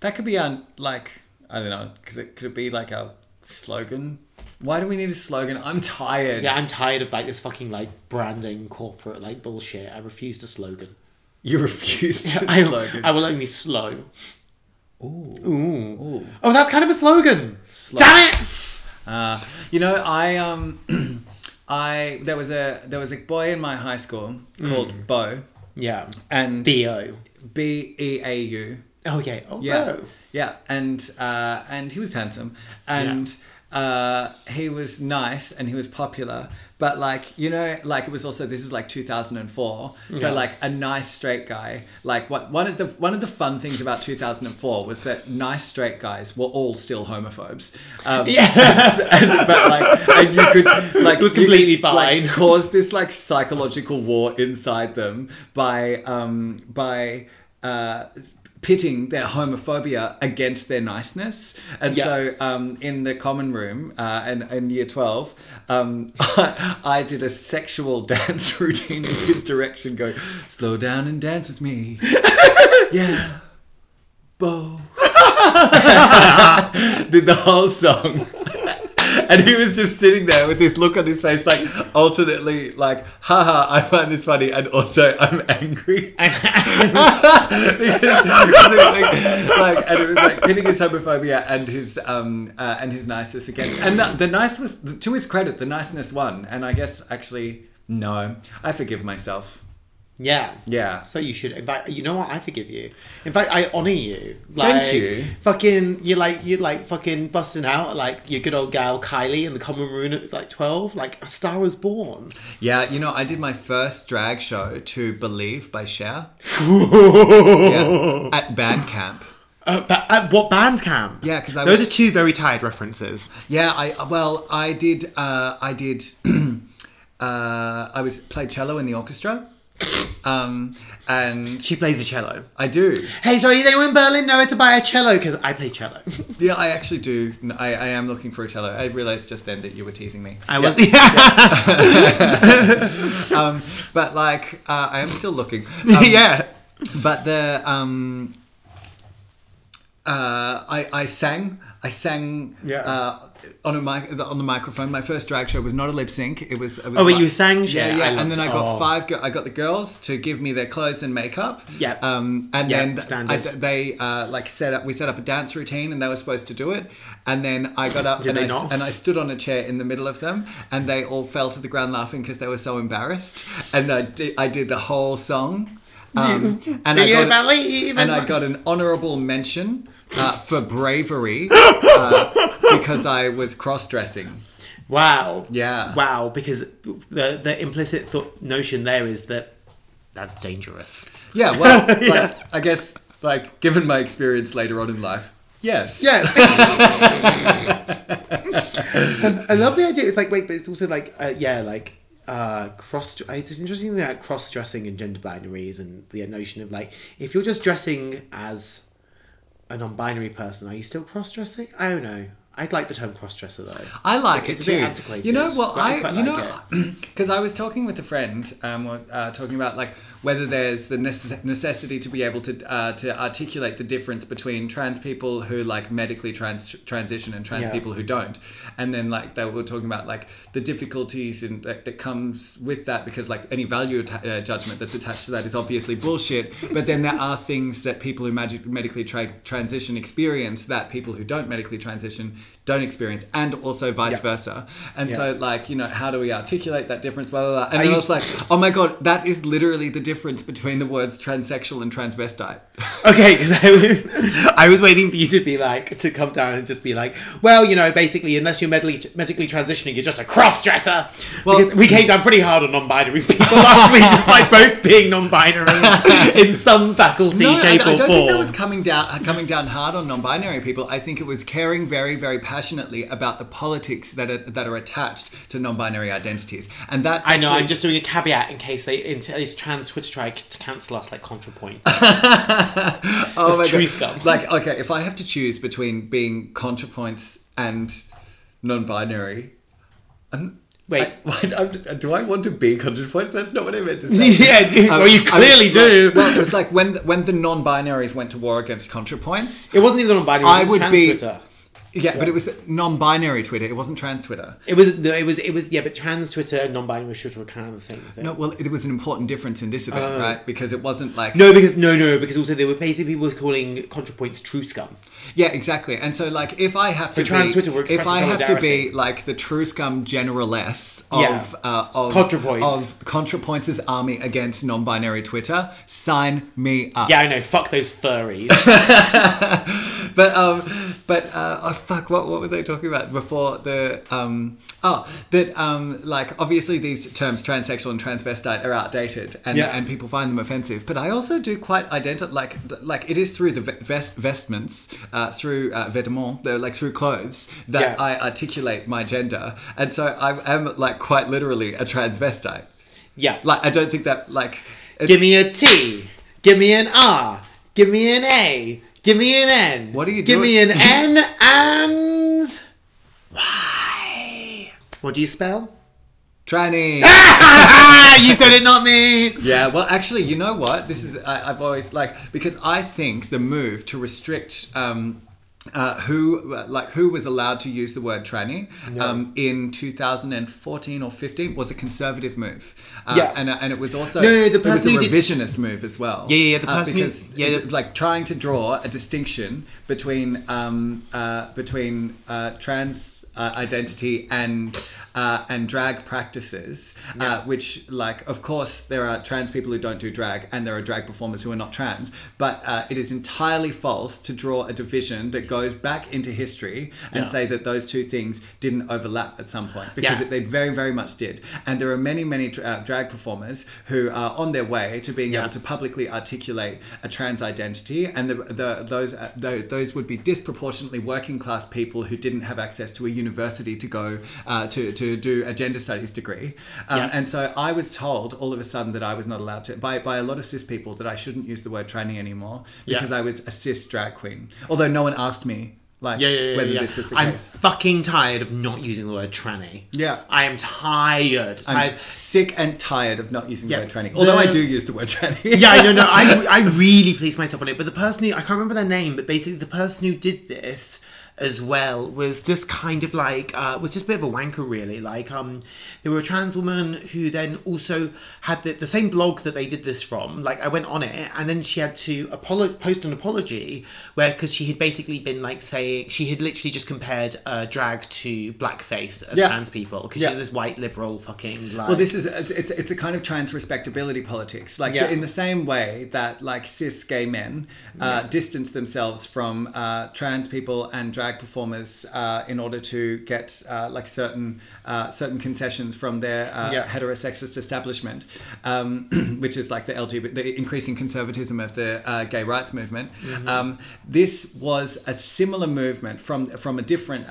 That could be I don't know, because it could be like a slogan. Why do we need a slogan? I'm tired. Yeah, I'm tired of this fucking branding corporate bullshit. I refuse to slogan. You refuse to slogan. I will only slow. Ooh. Ooh. Ooh. Oh, that's kind of a slogan. Damn it! You know, there was a boy in my high school called Bo. Yeah. And B-O. B-E-A-U. Oh, yeah. Oh, yeah. Bo. Yeah. And he was handsome. And yeah. He was nice and he was popular. But, like, you know, like, it was also, this is like 2004. Yeah. So, like, a nice straight guy, like, what one of the fun things about 2004 was that nice straight guys were all still homophobes. Yeah. But, like, and you could, like, it was completely fine. Like, cause this, like, psychological war inside them by pitting their homophobia against their niceness. And so in the common room and in year 12, I did a sexual dance routine in his direction, going, slow down and dance with me. Yeah. Bo. Did the whole song. And he was just sitting there with this look on his face, like, alternately, like, haha, I find this funny, and also, I'm angry. because and it was like pitting his homophobia and his niceness against. And the nice was, to his credit, the niceness won. And I guess, actually, no, I forgive myself. Yeah. Yeah. So you should. In fact, you know what? I forgive you. In fact, I honor you. Like, thank you. Fucking, you're like fucking busting out like your good old gal Kylie in the common room at like 12. Like, a star was born. Yeah. You know, I did my first drag show to Believe by Cher. Yeah, at band camp. At what band camp? Yeah, because those are two very tired references. Yeah. I did. I played cello in the orchestra. And she plays a cello. I do. Hey, sorry, is anyone in Berlin know where to buy a cello? Because I play cello. Yeah, I actually do. I am looking for a cello. I realised just then that you were teasing me. I was. Yeah. But like, I am still looking. Yeah. But the I sang. Yeah. On the microphone. My first drag show was not a lip sync. It was oh, but you sang? Yeah. And then I got I got the girls to give me their clothes and makeup. Yeah. And then we set up a dance routine and they were supposed to do it. And then I got up and I stood on a chair in the middle of them and they all fell to the ground laughing because they were so embarrassed. And I did the whole song. And I got an honourable mention for bravery because I was cross-dressing. Wow. Yeah. Wow, because the implicit notion there is that that's dangerous. Yeah, well, like, yeah. I guess, like, given my experience later on in life, yes. Yes. I love the idea. It's like, wait, but it's also like, it's interesting that cross-dressing and gender binaries and the notion of, like, if you're just dressing as a non-binary person, are you still cross-dressing? I don't know. I'd like the term cross-dresser though. I like it too. It's a bit antiquated. You know what? Because I was talking with a friend, talking about like whether there's the necessity to be able to articulate the difference between trans people who like medically transition and trans people who don't, and then like they were talking about like the difficulties and that comes with that because like any value judgment that's attached to that is obviously bullshit. But then there are things that people who medically transition experience that people who don't medically transition don't experience, and also vice versa. And so, like, you know, how do we articulate that difference? Blah, blah, blah. And I was like, oh my God, that is literally the difference between the words transsexual and transvestite. Okay, because I was waiting for you to be like, to come down and just be like, well, you know, basically, unless you're medically transitioning, you're just a cross-dresser. Well, because we came down pretty hard on non-binary people last week, despite both being non-binary in some faculty, shape or form. I don't think that was coming down hard on non-binary people. I think it was caring very, very passionately about the politics that are attached to non-binary identities, and that's. I know. I'm just doing a caveat in case these trans Twitter try to cancel us, like ContraPoints. Oh my tree God! Scum. Like, okay, if I have to choose between being ContraPoints and non-binary, do I want to be ContraPoints? That's not what I meant to say. You clearly do. Like, well, it was like when the non-binaries went to war against ContraPoints. It wasn't even the non-binaries. It was trans Twitter. Yeah, but it was non-binary Twitter. It wasn't trans Twitter. But trans Twitter and non-binary Twitter were kind of the same thing. No, well, it was an important difference in this event, right? Because it wasn't like because also they were basically people calling ContraPoints true scum. Yeah, exactly. And so, like, if I have to trans Twitter were expressing solidarity. If I have to be like the true scum generaless of ContraPoints' army against non-binary Twitter, sign me up. Yeah, I know. Fuck those furries. What was I talking about before the like obviously these terms transsexual and transvestite are outdated and people find them offensive, but I also do quite identify like it is through the vestments through vêtements, like through clothes that I articulate my gender, and so I am like quite literally a transvestite. Yeah, like I don't think that like give me a T, give me an R, give me an A. Give me an N. What are you doing? Give me an N and... Why? What do you spell? Tranny. You said it, not me. Yeah, well, actually, you know what? This is... I've always, like... Because I think the move to restrict... who was allowed to use the word tranny in 2014 or 15 was a conservative move, and it was also the person it was a revisionist move as well. The person like trying to draw a distinction between trans identity and drag practices, which, like, of course there are trans people who don't do drag and there are drag performers who are not trans, but it is entirely false to draw a division that goes back into history and say that those two things didn't overlap at some point, because they very, very much did. And there are many drag performers who are on their way to being able to publicly articulate a trans identity, and those would be disproportionately working class people who didn't have access to a university to go to do a gender studies degree, and so I was told all of a sudden that I was not allowed to by a lot of cis people that I shouldn't use the word tranny anymore because I was a cis drag queen, although no one asked me whether this was the case. I'm fucking tired of not using the word tranny. Yeah. I am tired. I'm sick and tired of not using the word tranny. Although I do use the word tranny. Yeah, no, I really please myself on it. But the person who, I can't remember their name, but basically the person who did this as well was just kind of like, was just a bit of a wanker, really. Like, they were a trans woman who then also had the same blog that they did this from. Like, I went on it, and then she had to post an apology because she had basically been like saying, she had literally just compared drag to blackface of trans people because she's this white liberal fucking like. Well, this is it's a kind of trans respectability politics, like in the same way that like cis gay men distance themselves from trans people and drag performers in order to get like certain concessions from their heterosexist establishment, which is like the LGBT, the increasing conservatism of the gay rights movement. Mm-hmm. This was a similar movement from a different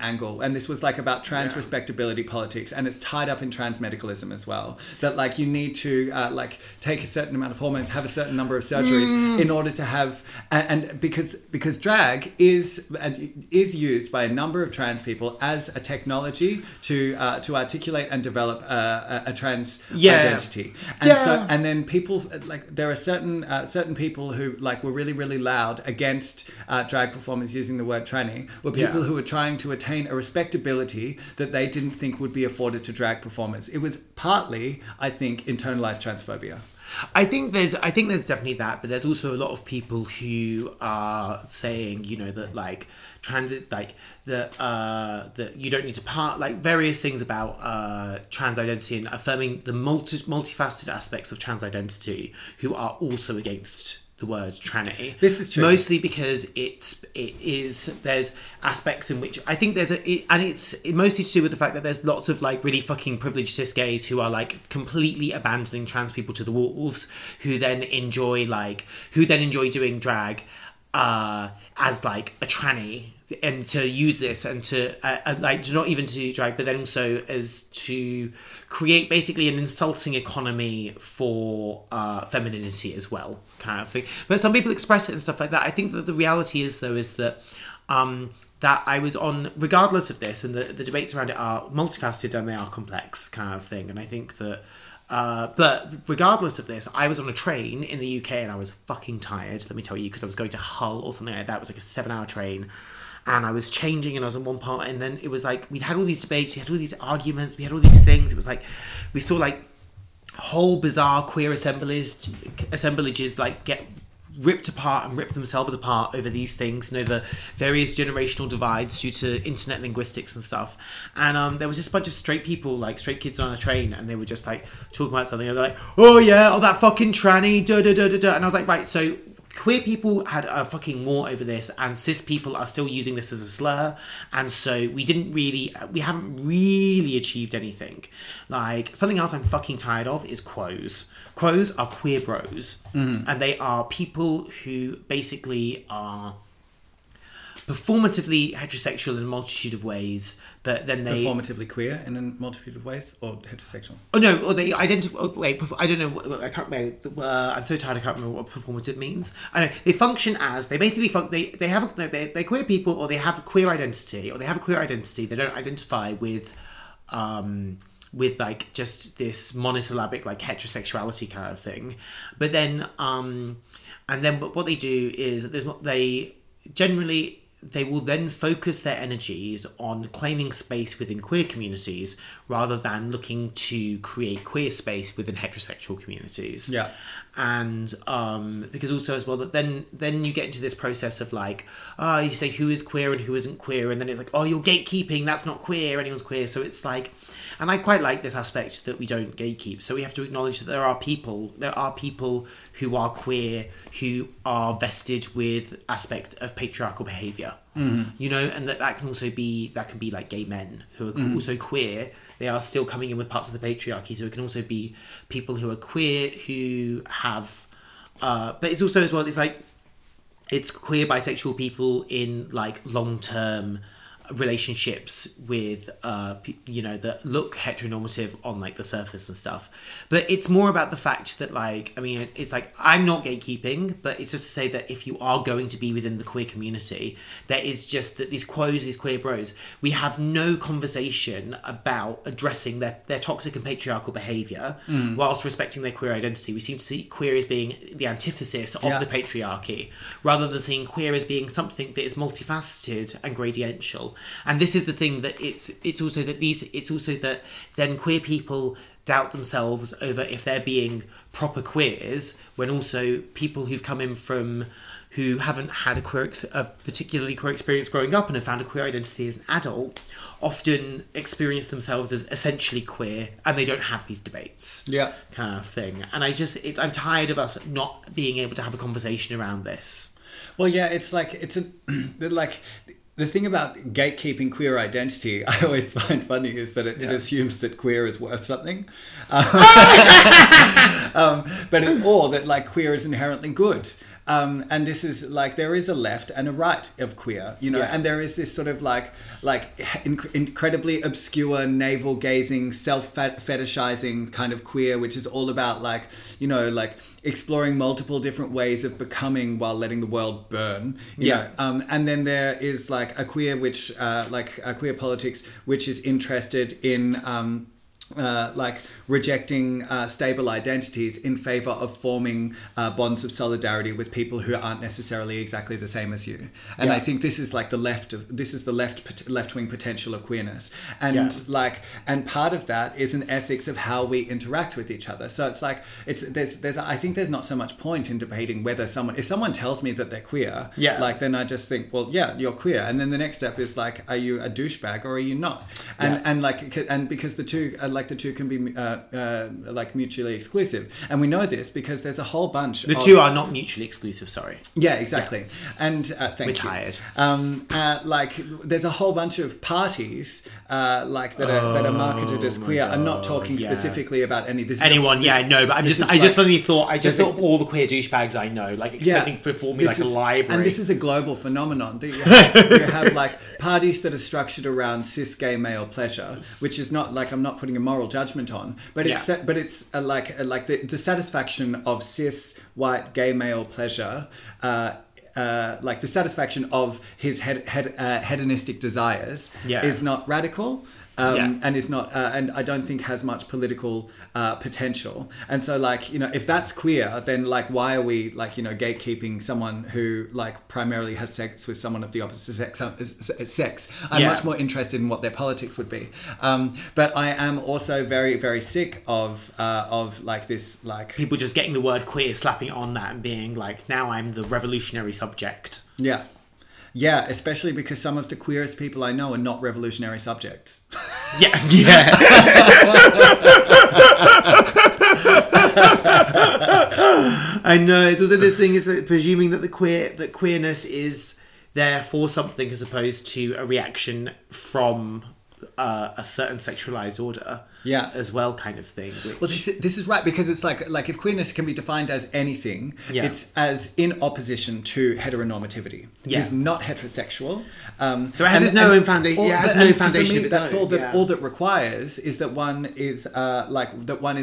angle, and this was like about trans respectability politics, and it's tied up in trans medicalism as well. That like you need to like take a certain amount of hormones, have a certain number of surgeries in order to have, and because drag is used by a number of trans people as a technology to articulate and develop a trans identity, and then people like there are certain people who like were really, really loud against drag performers using the word tranny were people who were trying to attain a respectability that they didn't think would be afforded to drag performers. It was partly, I think, internalized transphobia. I think there's definitely that, but there's also a lot of people who are saying, that like transit, like that you don't need to part, like various things about trans identity and affirming the multifaceted aspects of trans identity who are also against the word tranny. This is true. Mostly because there's aspects in which I think it's mostly to do with the fact that there's lots of like really fucking privileged cis gays who are like completely abandoning trans people to the wolves, who then enjoy doing drag as like a tranny, and to use this and to like not even to do drag, but then also as to create basically an insulting economy for femininity as well, kind of thing. But some people express it and stuff like that. I think that the reality is though is that that I was on, regardless of this, and the debates around it are multifaceted and they are complex, kind of thing. And I think that but regardless of this, I was on a train in the UK and I was fucking tired, let me tell you, because I was going to Hull or something like that. It was like a 7-hour train. and I was changing and I was in one part, and then it was like we'd had all these debates, we had all these arguments, we had all these things. It was like we saw like whole bizarre queer assemblages like get ripped apart and ripped themselves apart over these things and over various generational divides due to internet linguistics and stuff. And there was this bunch of straight people, like straight kids on a train, and they were just like talking about something, and they're like, oh yeah, oh that fucking tranny, da da da da da. And I was like, right, so queer people had a fucking war over this, and cis people are still using this as a slur, and so we haven't really achieved anything. Like, something else I'm fucking tired of is quos. Quos are queer bros, and they are people who basically are performatively heterosexual in a multitude of ways, but then they... Performatively queer in a multitude of ways, or heterosexual? Oh, no, or they identify... Oh, wait, I don't know, I can't remember, I'm so tired I can't remember what performative means. I know, they function as, they basically, they're queer people, or they have a queer identity, they don't identify with like, just this monosyllabic, like, heterosexuality kind of thing. But then, but what they do is, they generally... they will then focus their energies on claiming space within queer communities rather than looking to create queer space within heterosexual communities. Yeah. And because also as well that then you get into this process of like, you say who is queer and who isn't queer, and then it's like, oh, you're gatekeeping, that's not queer, anyone's queer. So it's like, and I quite like this aspect that we don't gatekeep. So we have to acknowledge that there are people who are queer who are vested with aspect of patriarchal behaviour. Mm-hmm. You know, and that can be like gay men who are also queer. They are still coming in with parts of the patriarchy, so it can also be people who are queer who have but it's also as well, it's like, it's queer bisexual people in like long-term relationships with you know, that look heteronormative on like the surface and stuff. But it's more about the fact that, like, I mean, it's like, I'm not gatekeeping, but it's just to say that if you are going to be within the queer community, there is just that these quos, these queer bros, we have no conversation about addressing their toxic and patriarchal behaviour whilst respecting their queer identity. We seem to see queer as being the antithesis of the patriarchy, rather than seeing queer as being something that is multifaceted and gradiential. And this is the thing that it's also that then queer people doubt themselves over if they're being proper queers, when also people who've come in from, who haven't had a particularly queer experience growing up and have found a queer identity as an adult, often experience themselves as essentially queer, and they don't have these debates. Yeah. Kind of thing. And I'm tired of us not being able to have a conversation around this. Well, yeah, it's like, the thing about gatekeeping queer identity, I always find funny, is that it assumes that queer is worth something. But it's all that, like, queer is inherently good. And this is like, there is a left and a right of queer, you know, and there is this sort of incredibly obscure, navel gazing, self fetishizing kind of queer, which is all about like, you know, like exploring multiple different ways of becoming while letting the world burn. You know? And then there is like queer politics, which is interested in, rejecting stable identities in favor of forming bonds of solidarity with people who aren't necessarily exactly the same as you. And I think this is like the left-wing potential of queerness. And and part of that is an ethics of how we interact with each other. So it's like, I think there's not so much point in debating whether if someone tells me that they're queer, like, then I just think, well, yeah, you're queer. And then the next step is like, are you a douchebag or are you not? And because the two can be mutually exclusive, and we know this because there's a whole bunch. The two are not mutually exclusive. Sorry. Yeah, exactly. Yeah. And we're tired. There's a whole bunch of parties that are marketed as queer. I'm not talking specifically about any. I just thought all the queer douchebags I know, like, extending for me like a library. And this is a global phenomenon that you have like parties that are structured around cis gay male pleasure, which is not like, I'm not putting a moral judgment on, but it's the satisfaction of cis white gay male pleasure, the satisfaction of his hedonistic desires is not radical. And it's not, and I don't think has much political potential. And so, like, you know, if that's queer, then like, why are we like, you know, gatekeeping someone who like primarily has sex with someone of the opposite sex? I'm much more interested in what their politics would be. But I am also very, very sick of like this, like people just getting the word queer, slapping it on that, and being like, now I'm the revolutionary subject. Yeah. Yeah, especially because some of the queerest people I know are not revolutionary subjects. Yeah, yeah. I know. It's also this thing is that presuming that that queerness is there for something as opposed to a reaction from a certain sexualized order. Yeah, as well, kind of thing. Which... Well, this is right, because it's like if queerness can be defined as anything, it's as in opposition to heteronormativity. Yeah. It is not heterosexual. So it has its own foundation. Yeah, it has no foundation of its own. That's all that requires is that one is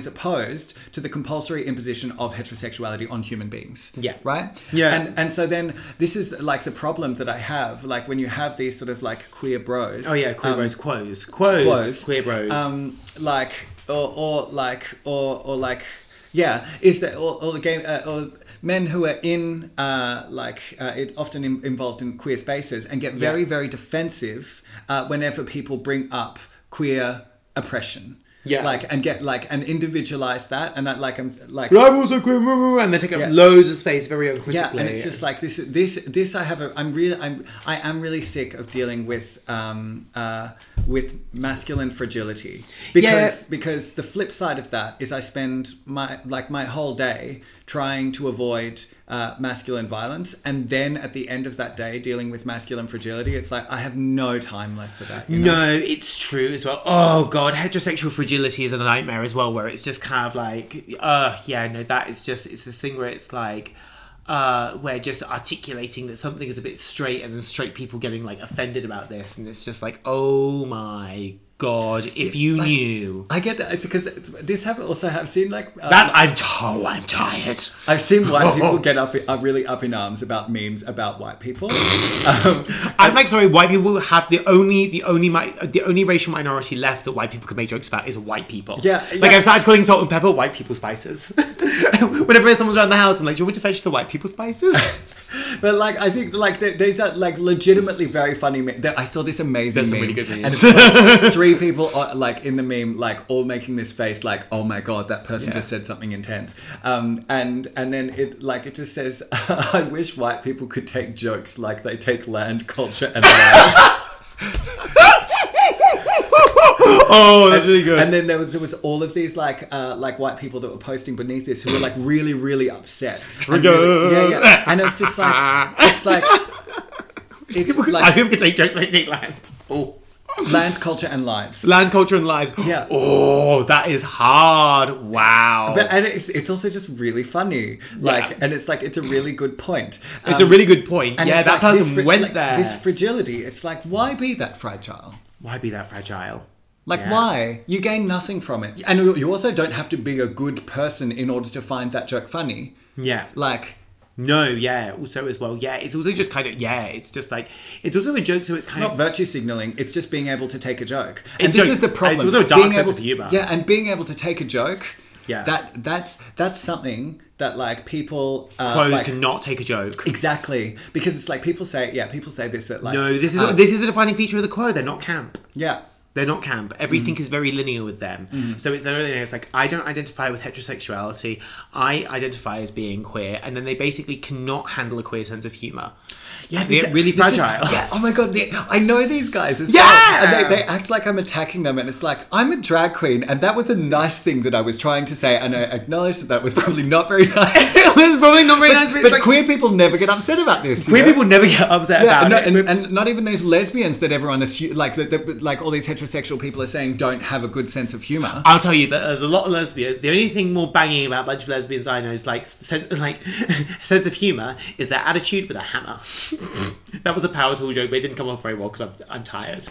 opposed to the compulsory imposition of heterosexuality on human beings. Yeah. Right. Yeah. And so then this is like the problem that I have, like when you have these sort of like queer bros. Oh yeah, queer bros, quos, queer bros. Men who are in involved in queer spaces and get very very defensive whenever people bring up queer oppression. Yeah, like and get like and individualize that, and I'm also queer, and they take up loads of space very uncritically. Yeah, and it's just like this. I am really sick of dealing with masculine fragility because the flip side of that is I spend my whole day trying to avoid masculine violence, and then at the end of that day dealing with masculine fragility. It's like I have no time left for that, you know? No, it's true as well. Oh god, heterosexual fragility is a nightmare as well, where it's just kind of like it's this thing where it's like where just articulating that something is a bit straight, and then straight people getting like offended about this, and it's just like, oh my god, if you knew. I get that. It's because this happened also. I've seen like that. I'm tired. I've seen white people get really up in arms about memes about white people. I'm like, sorry, white people have the only racial minority left that white people can make jokes about is white people. Yeah, like I've started calling salt and pepper white people spices. Whenever someone's around the house, I'm like, do you want me to fetch the white people spices? But like, I think like they've done like legitimately very funny. I saw this amazing. There's some meme, really good memes. And it's like 3 people are, like in the meme, like all making this face, like oh my god, that person just said something intense. And then it just says, I wish white people could take jokes like they take land, culture, and lives. Oh, that's really good. And then there was all of these like white people that were posting beneath this who were like really really upset. Trigger. And it's just like people can take jokes like they take land. Oh. Land, culture, and lives. Land, culture, and lives. Yeah. Oh, that is hard. Wow. But, and it's also just really funny. Like, and it's like it's a really good point. It's a really good point. Yeah, that like person went there. This fragility. It's like, why be that fragile? Why be that fragile? Like, why? You gain nothing from it, and you also don't have to be a good person in order to find that joke funny. Yeah. Like. No, also as well, it's also just kind of, it's just like, it's also a joke, so it's not virtue signalling, it's just being able to take a joke. And this is the problem. It's also a dark sense of humour. Yeah, and being able to take a joke, that's something that like people... Quos cannot take a joke. Exactly, because it's like people say this, that like... No, this is the defining feature of the quo, they're not camp. Yeah. They're not camp. Everything is very linear with them. Mm. So it's like, I don't identify with heterosexuality. I identify as being queer. And then they basically cannot handle a queer sense of humour. Yeah, they're really fragile. Oh my God, I know these guys as well. And they act like I'm attacking them. And it's like, I'm a drag queen. And that was a nice thing that I was trying to say. And I acknowledge that was probably not very nice. It was probably not very nice. But like, queer people never get upset about this. Queer people never get upset about it. And not even those lesbians that everyone assumes, like all these heterosexuals. Sexual people are saying don't have a good sense of humour. I'll tell you that there's a lot of lesbians. The only thing more banging about a bunch of lesbians I know is sense of humour is their attitude with a hammer. That was a power tool joke, but it didn't come off very well because I'm tired.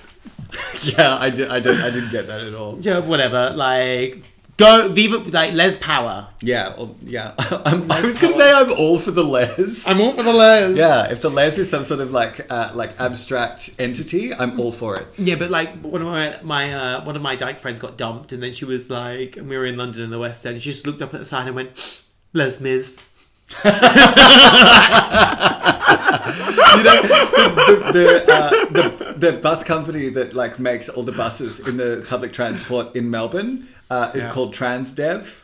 I didn't get that at all. Yeah, whatever. Like Go, Viva, like, Les Power. Yeah, yeah. I was going to say I'm all for the Les. I'm all for the Les. Yeah, if the Les is some sort of, like abstract entity, I'm all for it. Yeah, but, like, one of my dyke friends got dumped, and then she was like, and we were in London in the West End, she just looked up at the sign and went, Les Mis. You know, the bus company that like makes all the buses in the public transport in Melbourne is called TransDev.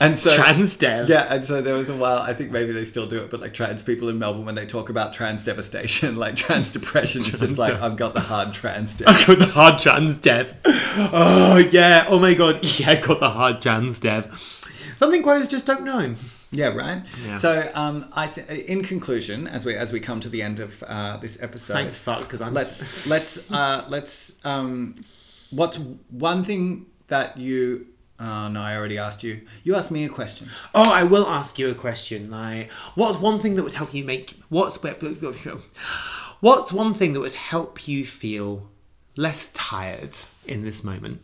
And so TransDev. Yeah, and so there was a while, I think maybe they still do it, but like trans people in Melbourne, when they talk about trans devastation, like trans depression, it's just like, I've got the hard trans dev. I've got the hard trans dev. Oh yeah, oh my god, yeah, I've got the hard trans dev. Something queers just don't know. Yeah, right. Yeah. So, in conclusion, as we come to the end of this episode, thank fuck, because I'm let's what's one thing that you? Oh no, I already asked you. You asked me a question. Oh, I will ask you a question. Like, what's one thing that would help you what's one thing that would help you feel less tired in this moment?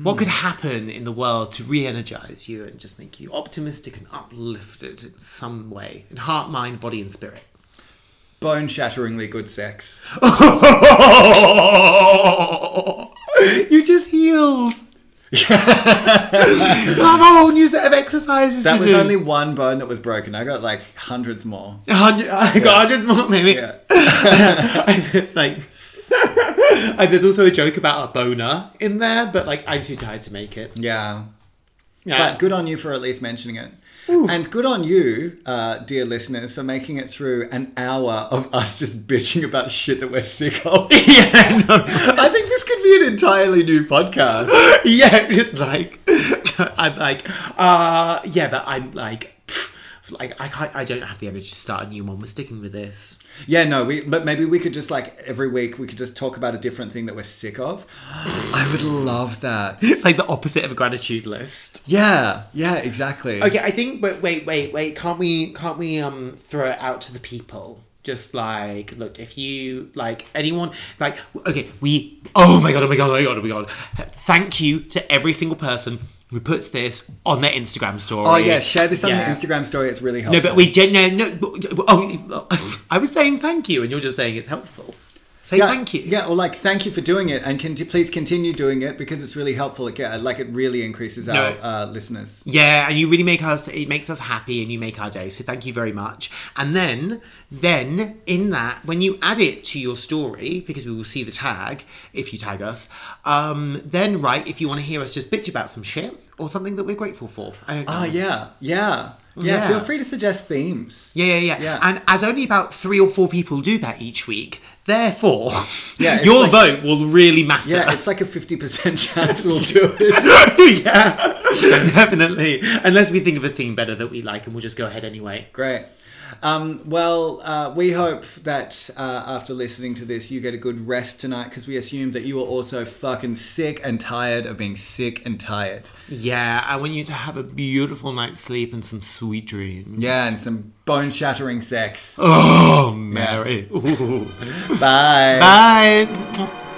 What could happen in the world to re-energize you and just make you optimistic and uplifted in some way? In heart, mind, body and spirit. Bone-shatteringly good sex. You just healed. I have a whole new set of exercises. That was only one bone that was broken. I got like hundreds more. I got 100 more maybe. Yeah. There's also a joke about a boner in there, but like I'm too tired to make it. Yeah. Yeah. But good on you for at least mentioning it. Ooh. And good on you, dear listeners, for making it through an hour of us just bitching about shit that we're sick of. Yeah, no. I think this could be an entirely new podcast. Yeah, just like I'm like, yeah, but I'm like. Like, I don't have the energy to start a new one. We're sticking with this. Yeah, no, but maybe we could just, like, every week we could just talk about a different thing that we're sick of. I would love that. It's like the opposite of a gratitude list. Yeah, yeah, exactly. Okay, I think, but wait, can't we throw it out to the people? Just like, look, if you, like, anyone, like, okay, we, oh my God. Thank you to every single person who puts this on their Instagram story. Oh, yeah, share this on the Instagram story. It's really helpful. No, but I was saying thank you, and you're just saying it's helpful. Say thank you. Yeah, or like, thank you for doing it, and please continue doing it, because it's really helpful. It really increases our listeners. Yeah, and you really it makes us happy, and you make our day, so thank you very much. And then in that, when you add it to your story, because we will see the tag, if you tag us, then write, if you want to hear us just bitch about some shit, or something that we're grateful for. I don't know. Oh, yeah. Feel free to suggest themes. Yeah. And as only about 3 or 4 people do that each week, therefore, your vote will really matter. Yeah, it's like a 50% chance we'll do it. Yeah, definitely. Unless we think of a theme better that we like, and we'll just go ahead anyway. Great. We hope that after listening to this, you get a good rest tonight, because we assume that you are also fucking sick and tired of being sick and tired. Yeah, I want you to have a beautiful night's sleep and some sweet dreams. Yeah, and some bone-shattering sex. Oh, Mary. Yeah. Bye. Bye.